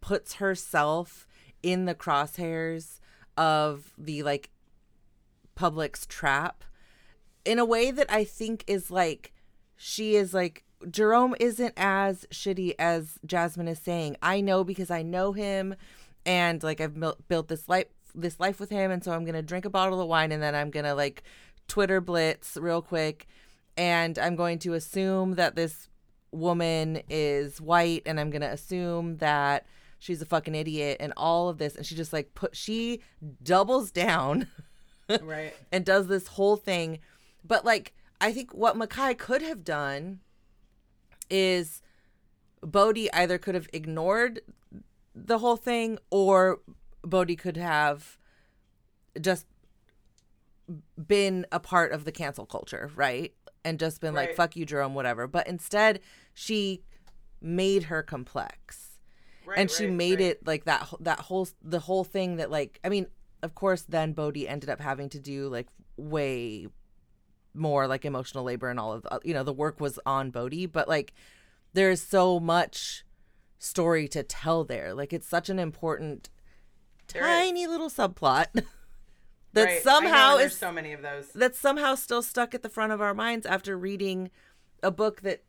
puts herself in the crosshairs of the like public's trap in a way that I think is like, she is like, Jerome isn't as shitty as Jasmine is saying. I know because I know him, and like I've mil- built this life, this life with him, and so I'm gonna drink a bottle of wine, and then I'm gonna like Twitter blitz real quick, and I'm going to assume that this woman is white, and I'm gonna assume that she's a fucking idiot, and all of this, and she just like put she doubles down, right, and does this whole thing, but like I think what Makkai could have done is Bodie either could have ignored the whole thing, or Bodie could have just been a part of the cancel culture, right? And just been right. like, fuck you, Jerome, whatever. But instead, she made her complex. Right, and she right, made right. it like that, that whole, the whole thing that like, I mean, of course, then Bodie ended up having to do like way more like emotional labor and all of, you know, the work was on Bodie, but like there is so much story to tell there. Like it's such an important tiny right. little subplot that right. somehow is so many of those that's somehow still stuck at the front of our minds after reading a book that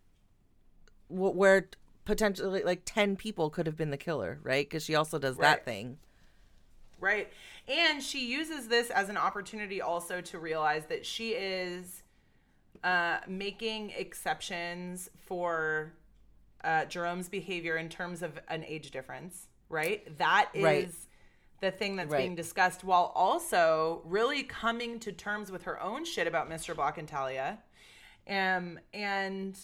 w- where potentially like ten people could have been the killer, right? Because she also does right. that thing. Right. And she uses this as an opportunity also to realize that she is uh, making exceptions for uh, Jerome's behavior in terms of an age difference, right? That is right. the thing that's right. being discussed, while also really coming to terms with her own shit about Mister Block and Talia. Um, and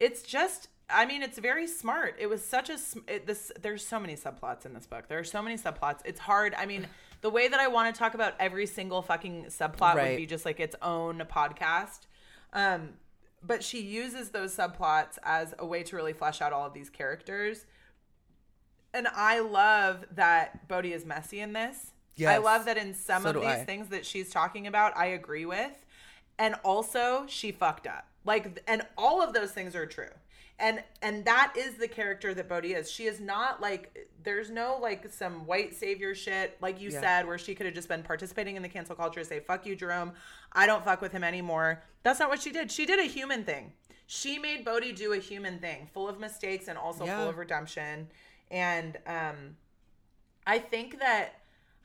it's just... I mean, it's very smart. It was such a it, this. There's so many subplots in this book. There are so many subplots. It's hard. I mean, the way that I want to talk about every single fucking subplot right. would be just like its own podcast. Um, but she uses those subplots as a way to really flesh out all of these characters. And I love that Bodie is messy in this. Yes. I love that in some so of these I. things that she's talking about, I agree with. And also, she fucked up. Like, and all of those things are true. And and that is the character that Bodie is. She is not like, there's no like some white savior shit, like you yeah. said, where she could have just been participating in the cancel culture, say, fuck you, Jerome. I don't fuck with him anymore. That's not what she did. She did a human thing. She made Bodie do a human thing, full of mistakes and also yeah. full of redemption. And um, I think that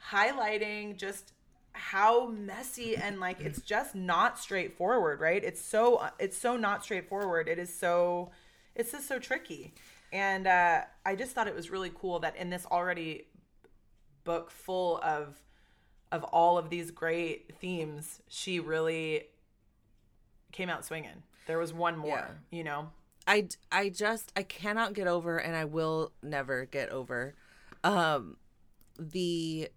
highlighting just how messy and like, it's just not straightforward, right? It's so, it's so not straightforward. It is so... It's just so tricky. And uh, I just thought it was really cool that in this already book full of of all of these great themes, she really came out swinging. There was one more, yeah. you know? I, I just, I cannot get over, and I will never get over, um, the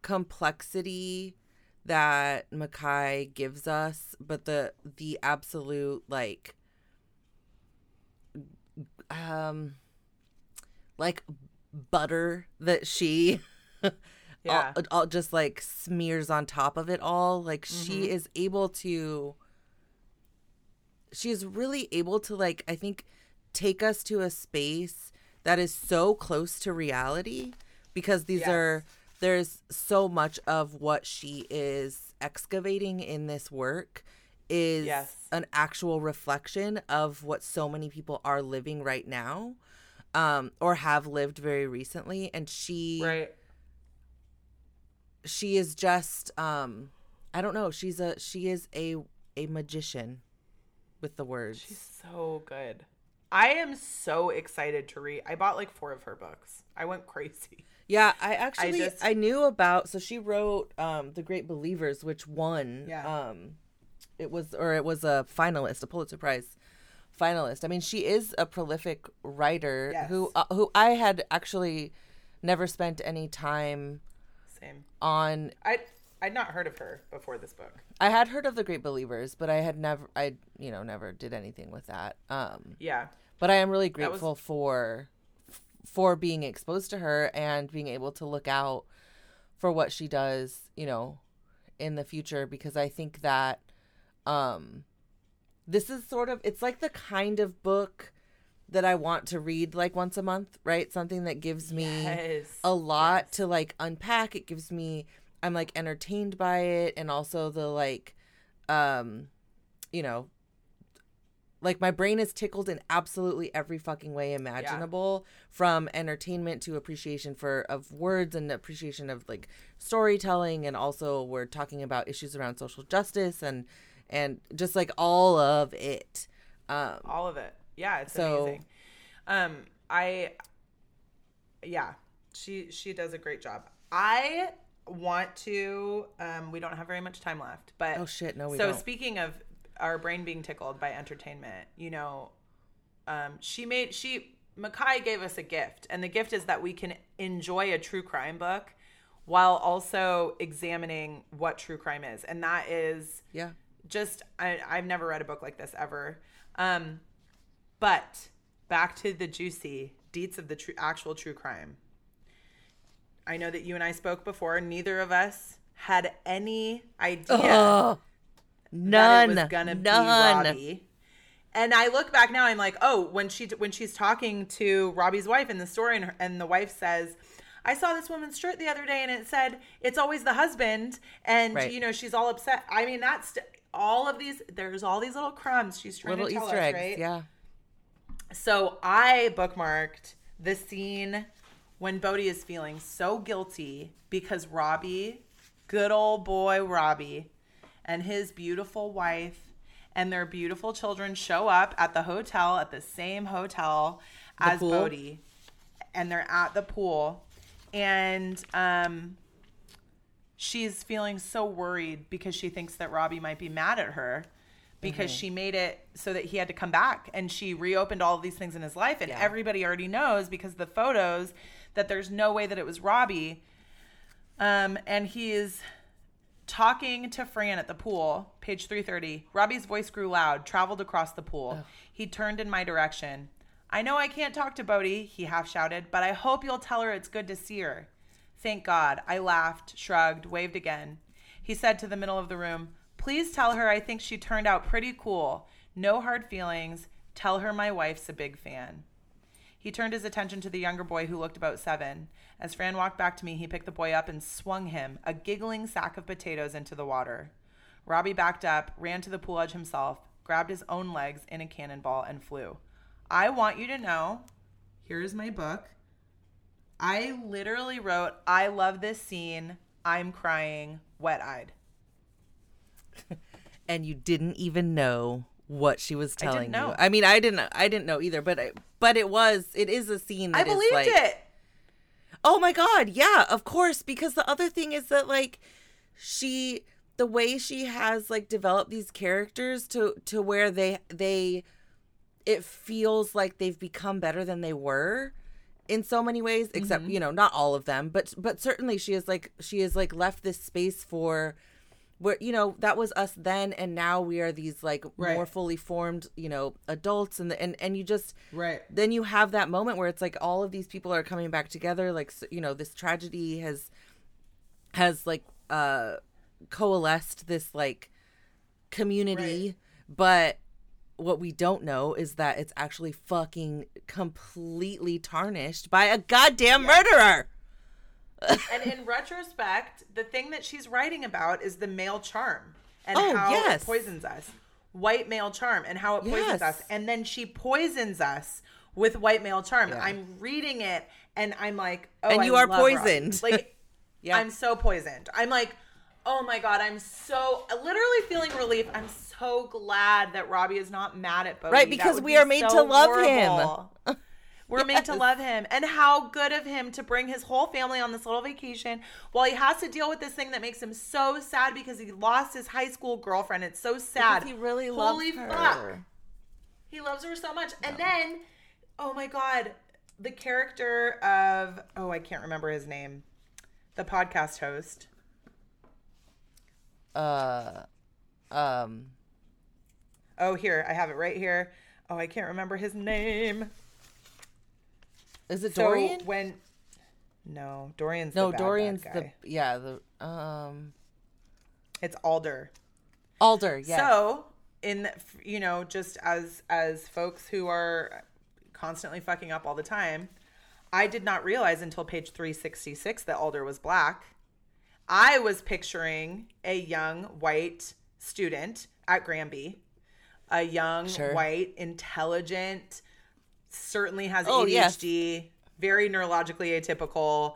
complexity that Makkai gives us, but the the absolute, like, um like butter that she yeah. all, all just like smears on top of it all, like mm-hmm. she is able to she is really able to like I think take us to a space that is so close to reality, because these yes. are there's so much of what she is excavating in this work is yes. an actual reflection of what so many people are living right now, um, or have lived very recently. And she, right. she is just, um, I don't know. She's a, she is a, a magician with the words. She's so good. I am so excited to read. I bought like four of her books. I went crazy. Yeah, I actually, I, just... I knew about, so she wrote, um, The Great Believers, which won, yeah. um, It was, or it was a finalist, a Pulitzer Prize finalist. I mean, she is a prolific writer yes. who, uh, who I had actually never spent any time Same. on. I I'd not heard of her before this book. I had heard of The Great Believers, but I had never, I you know, never did anything with that. Um, yeah. But I am really grateful was... for for being exposed to her and being able to look out for what she does, you know, in the future, because I think that. Um, this is sort of, it's like the kind of book that I want to read like once a month, right? Something that gives me yes. a lot yes. to like unpack. It gives me, I'm like entertained by it. And also the like, um, you know, like my brain is tickled in absolutely every fucking way imaginable, yeah. from entertainment to appreciation for of words and appreciation of like storytelling. And also we're talking about issues around social justice and, and just like all of it. Um, all of it. Yeah. It's so amazing. Um, I, yeah, she, she does a great job. I want to, um, we don't have very much time left, but oh shit, no, we so don't. Speaking of our brain being tickled by entertainment, you know, um, she made, she, Makkai gave us a gift, and the gift is that we can enjoy a true crime book while also examining what true crime is. And that is yeah, just, I, I've never read a book like this ever. Um, but back to the juicy deets of the true, actual true crime. I know that you and I spoke before. Neither of us had any idea. Ugh. None. That it was gonna None. be Robbie. And I look back now, I'm like, oh, when she when she's talking to Robbie's wife in the story, and, her, and the wife says, "I saw this woman's shirt the other day, and it said it's always the husband." And right. you know, she's all upset. I mean, that's all of these. There's all these little crumbs she's trying little to tell Easter us, eggs. Right? Yeah. So I bookmarked the scene when Bodie is feeling so guilty because Robbie, good old boy Robbie, and his beautiful wife and their beautiful children show up at the hotel, at the same hotel the as pool. Bodie. And they're at the pool. And um, she's feeling so worried because she thinks that Robbie might be mad at her because mm-hmm. she made it so that he had to come back. And she reopened all of these things in his life. And yeah. everybody already knows because the photos that there's no way that it was Robbie. Um, and he's talking to Fran at the pool, page three thirty. Robbie's voice grew loud, traveled across the pool. Ugh. He turned in my direction. "I know I can't talk to Bodie," he half shouted, "but I hope you'll tell her it's good to see her." Thank God. I laughed, shrugged, waved again. He said to the middle of the room, "Please tell her I think she turned out pretty cool. No hard feelings. Tell her my wife's a big fan." He turned his attention to the younger boy who looked about seven. As Fran walked back to me, he picked the boy up and swung him, a giggling sack of potatoes, into the water. Robbie backed up, ran to the pool edge himself, grabbed his own legs in a cannonball, and flew. I want you to know, here is my book. I literally wrote, "I love this scene. I'm crying, wet-eyed." And you didn't even know what she was telling I didn't know. you. I mean, I didn't. I didn't know either. But I, but it was. It is a scene. That I believed is like, it. Oh my God! Yeah, of course. Because the other thing is that like she, the way she has like developed these characters to to where they they, it feels like they've become better than they were, in so many ways. Except mm-hmm. you know, not all of them, but but certainly she is like she has like left this space for. Where, you know, that was us then, and now we are these, like, right. more fully formed, you know, adults. And, the, and and you just... Right. Then you have that moment where it's, like, all of these people are coming back together. Like, you know, this tragedy has, has like, uh, coalesced this, like, community. Right. But what we don't know is that it's actually fucking completely tarnished by a goddamn yeah. murderer. And in retrospect, the thing that she's writing about is the male charm and oh, how yes. it poisons us. White male charm and how it poisons yes. us. And then she poisons us with white male charm. Yeah. I'm reading it and I'm like, oh, and you I are love poisoned. Robbie. Like, yeah. I'm so poisoned. I'm like, oh my God, I'm so literally feeling relief. I'm so glad that Robbie is not mad at Bodie. Right, because we are made so to love horrible. him. We're yes. made to love him, and how good of him to bring his whole family on this little vacation while he has to deal with this thing that makes him so sad because he lost his high school girlfriend. It's so sad. Because he really Holy loves her. Fuck. He loves her so much. No. And then, oh my God, the character of, oh, I can't remember his name. The podcast host. Uh, um. Oh, here. I have it right here. Oh, I can't remember his name. Is it so Dorian? When no, Dorian's no, the bad, Dorian's bad guy. the yeah the um, it's Alder. Alder, yeah. So in the, you know, just as as folks who are constantly fucking up all the time, I did not realize until page three sixty-six that Alder was black. I was picturing a young white student at Granby, a young, sure. white, intelligent, certainly has oh, A D H D, yes. very neurologically atypical,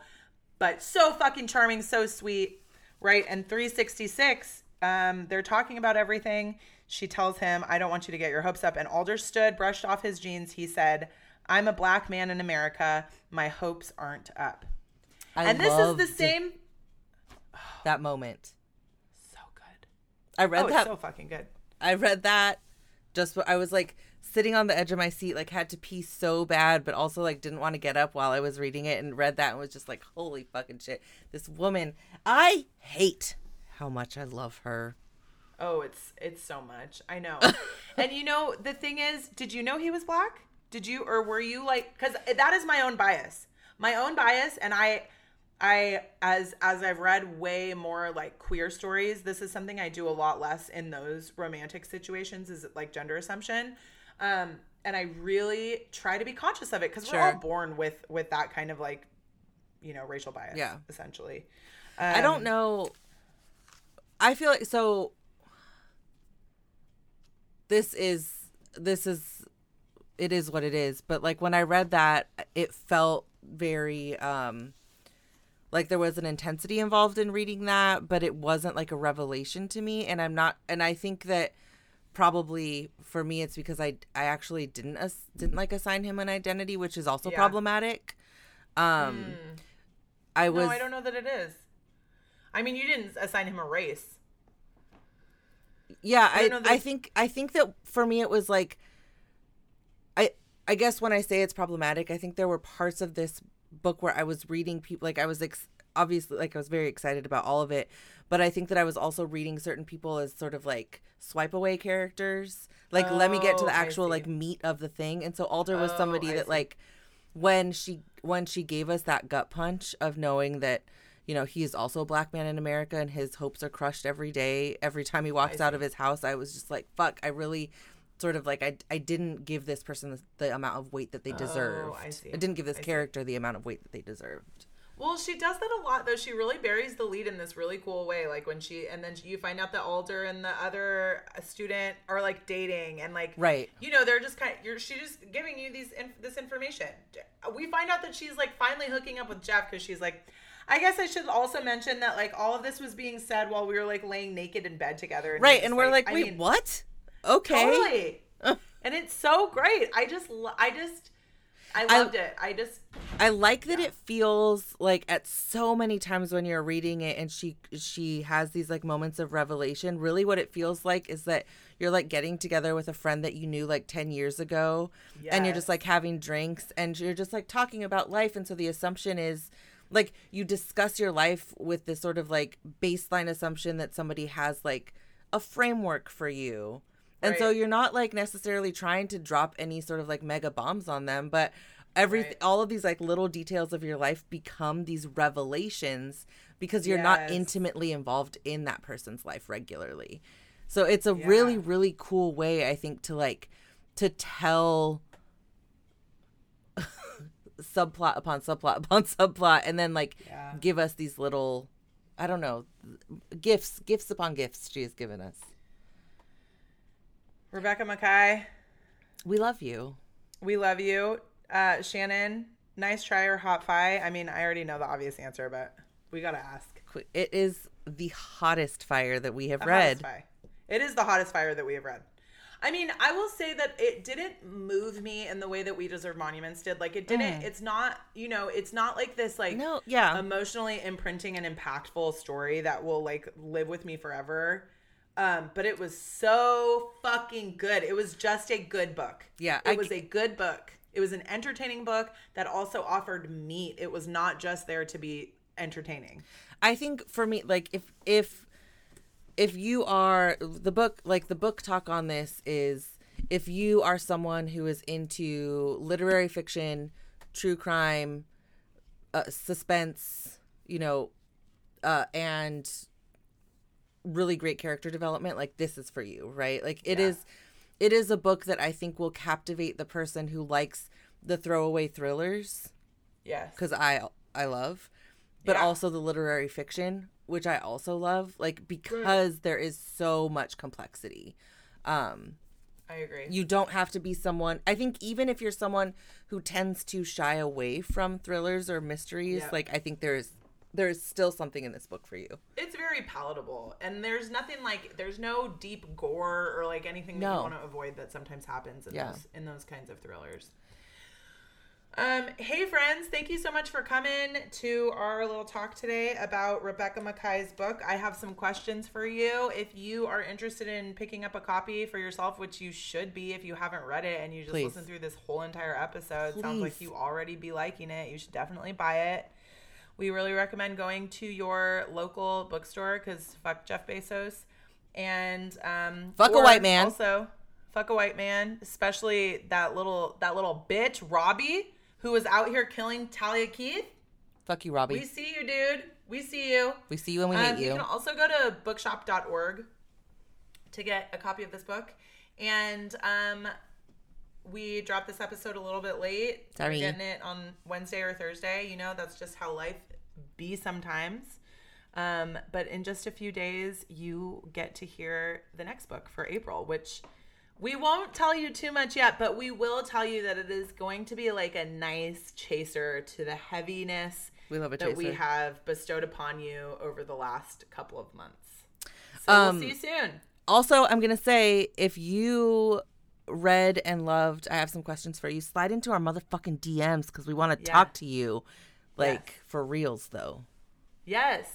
but so fucking charming, so sweet, right? And three sixty-six, um, they're talking about everything. She tells him, I don't want you to get your hopes up. And Alder stood, brushed off his jeans. He said, I'm a black man in America. My hopes aren't up. I and this is the same. That moment. So good. I read oh, that. It's so fucking good. I read that. Just I was like sitting on the edge of my seat, like had to pee so bad, but also like didn't want to get up while I was reading it, and read that and was just like, holy fucking shit. This woman, I hate how much I love her. Oh, it's it's so much. I know. And you know, the thing is, did you know he was black? Did you, or were you like, because that is my own bias, my own bias. And I, I, as, as I've read way more like queer stories, this is something I do a lot less in those romantic situations, is like gender assumption. Um, and I really try to be conscious of it, because sure. we're all born with, with that kind of like, you know, racial bias, yeah. essentially. Um, I don't know. I feel like, so this is, this is, it is what it is. But like when I read that, it felt very um, like there was an intensity involved in reading that, but it wasn't like a revelation to me. And I'm not, and I think that probably for me, it's because I, I actually didn't, ass, didn't like assign him an identity, which is also yeah. problematic. Um, mm. I was, no, I don't know that it is. I mean, you didn't assign him a race. Yeah. I, I, that... I think, I think that for me, it was like, I I guess when I say it's problematic, I think there were parts of this book where I was reading people, like I was ex- obviously like I was very excited about all of it, but I think that I was also reading certain people as sort of like swipe away characters, like oh, let me get to the actual like meat of the thing. And so Alder was oh, somebody I that see. like when she when she gave us that gut punch of knowing that, you know, he is also a black man in America and his hopes are crushed every day, every time he walks I out see. of his house, I was just like, fuck, I really. Sort of like I, I didn't give this person the, the amount of weight that they deserved. Oh, I see. I didn't give this I character see. the amount of weight that they deserved. Well, she does that a lot, though. She really buries the lead in this really cool way. Like when she, and then you find out that Alder and the other student are like dating, and like, right. you know, they're just kind of, you're, she's just giving you these, this information. We find out that she's like finally hooking up with Jeff, because she's like, I guess I should also mention that like all of this was being said while we were like laying naked in bed together. And right. And we're like, like wait, I mean, what? Okay. Totally. And it's so great. I just, I just, I loved I, it. I just. I like that yeah. it feels like at so many times when you're reading it and she, she has these like moments of revelation, really what it feels like is that you're like getting together with a friend that you knew like ten years ago yes. and you're just like having drinks and you're just like talking about life. And so the assumption is like you discuss your life with this sort of like baseline assumption that somebody has like a framework for you. And right. so you're not like necessarily trying to drop any sort of like mega bombs on them, but every right. all of these like little details of your life become these revelations because you're yes. not intimately involved in that person's life regularly. So it's a yeah. really, really cool way, I think, to like to tell subplot upon subplot upon subplot and then like yeah. give us these little, I don't know, gifts, gifts upon gifts she has given us. Rebecca Makkai, we love you. We love you. Uh, Shannon, nice try or hot fi. I mean, I already know the obvious answer, but we got to ask. It is the hottest fire that we have the read. It is the hottest fire that we have read. I mean, I will say that it didn't move me in the way that We Deserve Monuments did. Like it didn't, mm. it's not, you know, it's not like this like no, yeah. emotionally imprinting and impactful story that will like live with me forever. Um, but it was so fucking good. It was just a good book. Yeah. It I was c- a good book. It was an entertaining book that also offered meat. It was not just there to be entertaining. I think for me, like if, if, if you are the book, like the book talk on this is if you are someone who is into literary fiction, true crime, uh, suspense, you know, uh, and really great character development, like this is for you, right? Like it yeah. is it is a book that I think will captivate the person who likes the throwaway thrillers. Yes. Because I I love but yeah. also the literary fiction, which I also love, like, because there is so much complexity. Um, I agree. You don't have to be someone, I think even if you're someone who tends to shy away from thrillers or mysteries, yeah. like, I think there is there is still something in this book for you. It's very palatable, and there's nothing like, there's no deep gore or like anything that no. you want to avoid that sometimes happens in, yeah. those, in those kinds of thrillers. Um, hey friends, thank you so much for coming to our little talk today about Rebecca Makkai's book, I Have Some Questions For You. If you are interested in picking up a copy for yourself, which you should be if you haven't read it and you just Please. Listen through this whole entire episode, Please. Sounds like you already be liking it, you should definitely buy it. We really recommend going to your local bookstore, because fuck Jeff Bezos. And um, fuck a white man. Also, fuck a white man, especially that little that little bitch, Robbie, who was out here killing Talia Keith. Fuck you, Robbie. We see you, dude. We see you. We see you and we um, hate you. You can also go to bookshop dot org to get a copy of this book. And um, we dropped this episode a little bit late. Sorry. We're getting it on Wednesday or Thursday. You know, that's just how life be sometimes. Um, but in just a few days, you get to hear the next book for April, which... we won't tell you too much yet, but we will tell you that it is going to be like a nice chaser to the heaviness we love a chaser. that we have bestowed upon you over the last couple of months. So um, we'll see you soon. Also, I'm going to say, if you read and loved I Have Some Questions For You, slide into our motherfucking D Ms, because we want to yeah. talk to you, like, yes. for reals, though. Yes.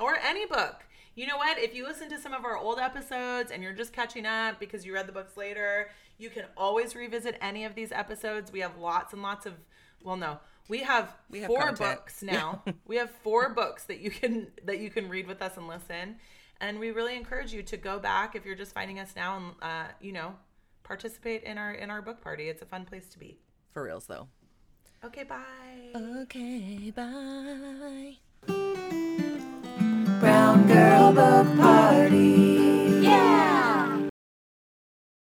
Or any book. You know what? If you listen to some of our old episodes and you're just catching up because you read the books later, you can always revisit any of these episodes. We have lots and lots of, well, no, we have, we have four content. books now. Yeah. We have four books that you can, that you can read with us and listen. And we really encourage you to go back if you're just finding us now and, uh, you know, participate in our, in our book party. It's a fun place to be. For reals, though. Okay, bye. Okay, bye. Brown Girl Book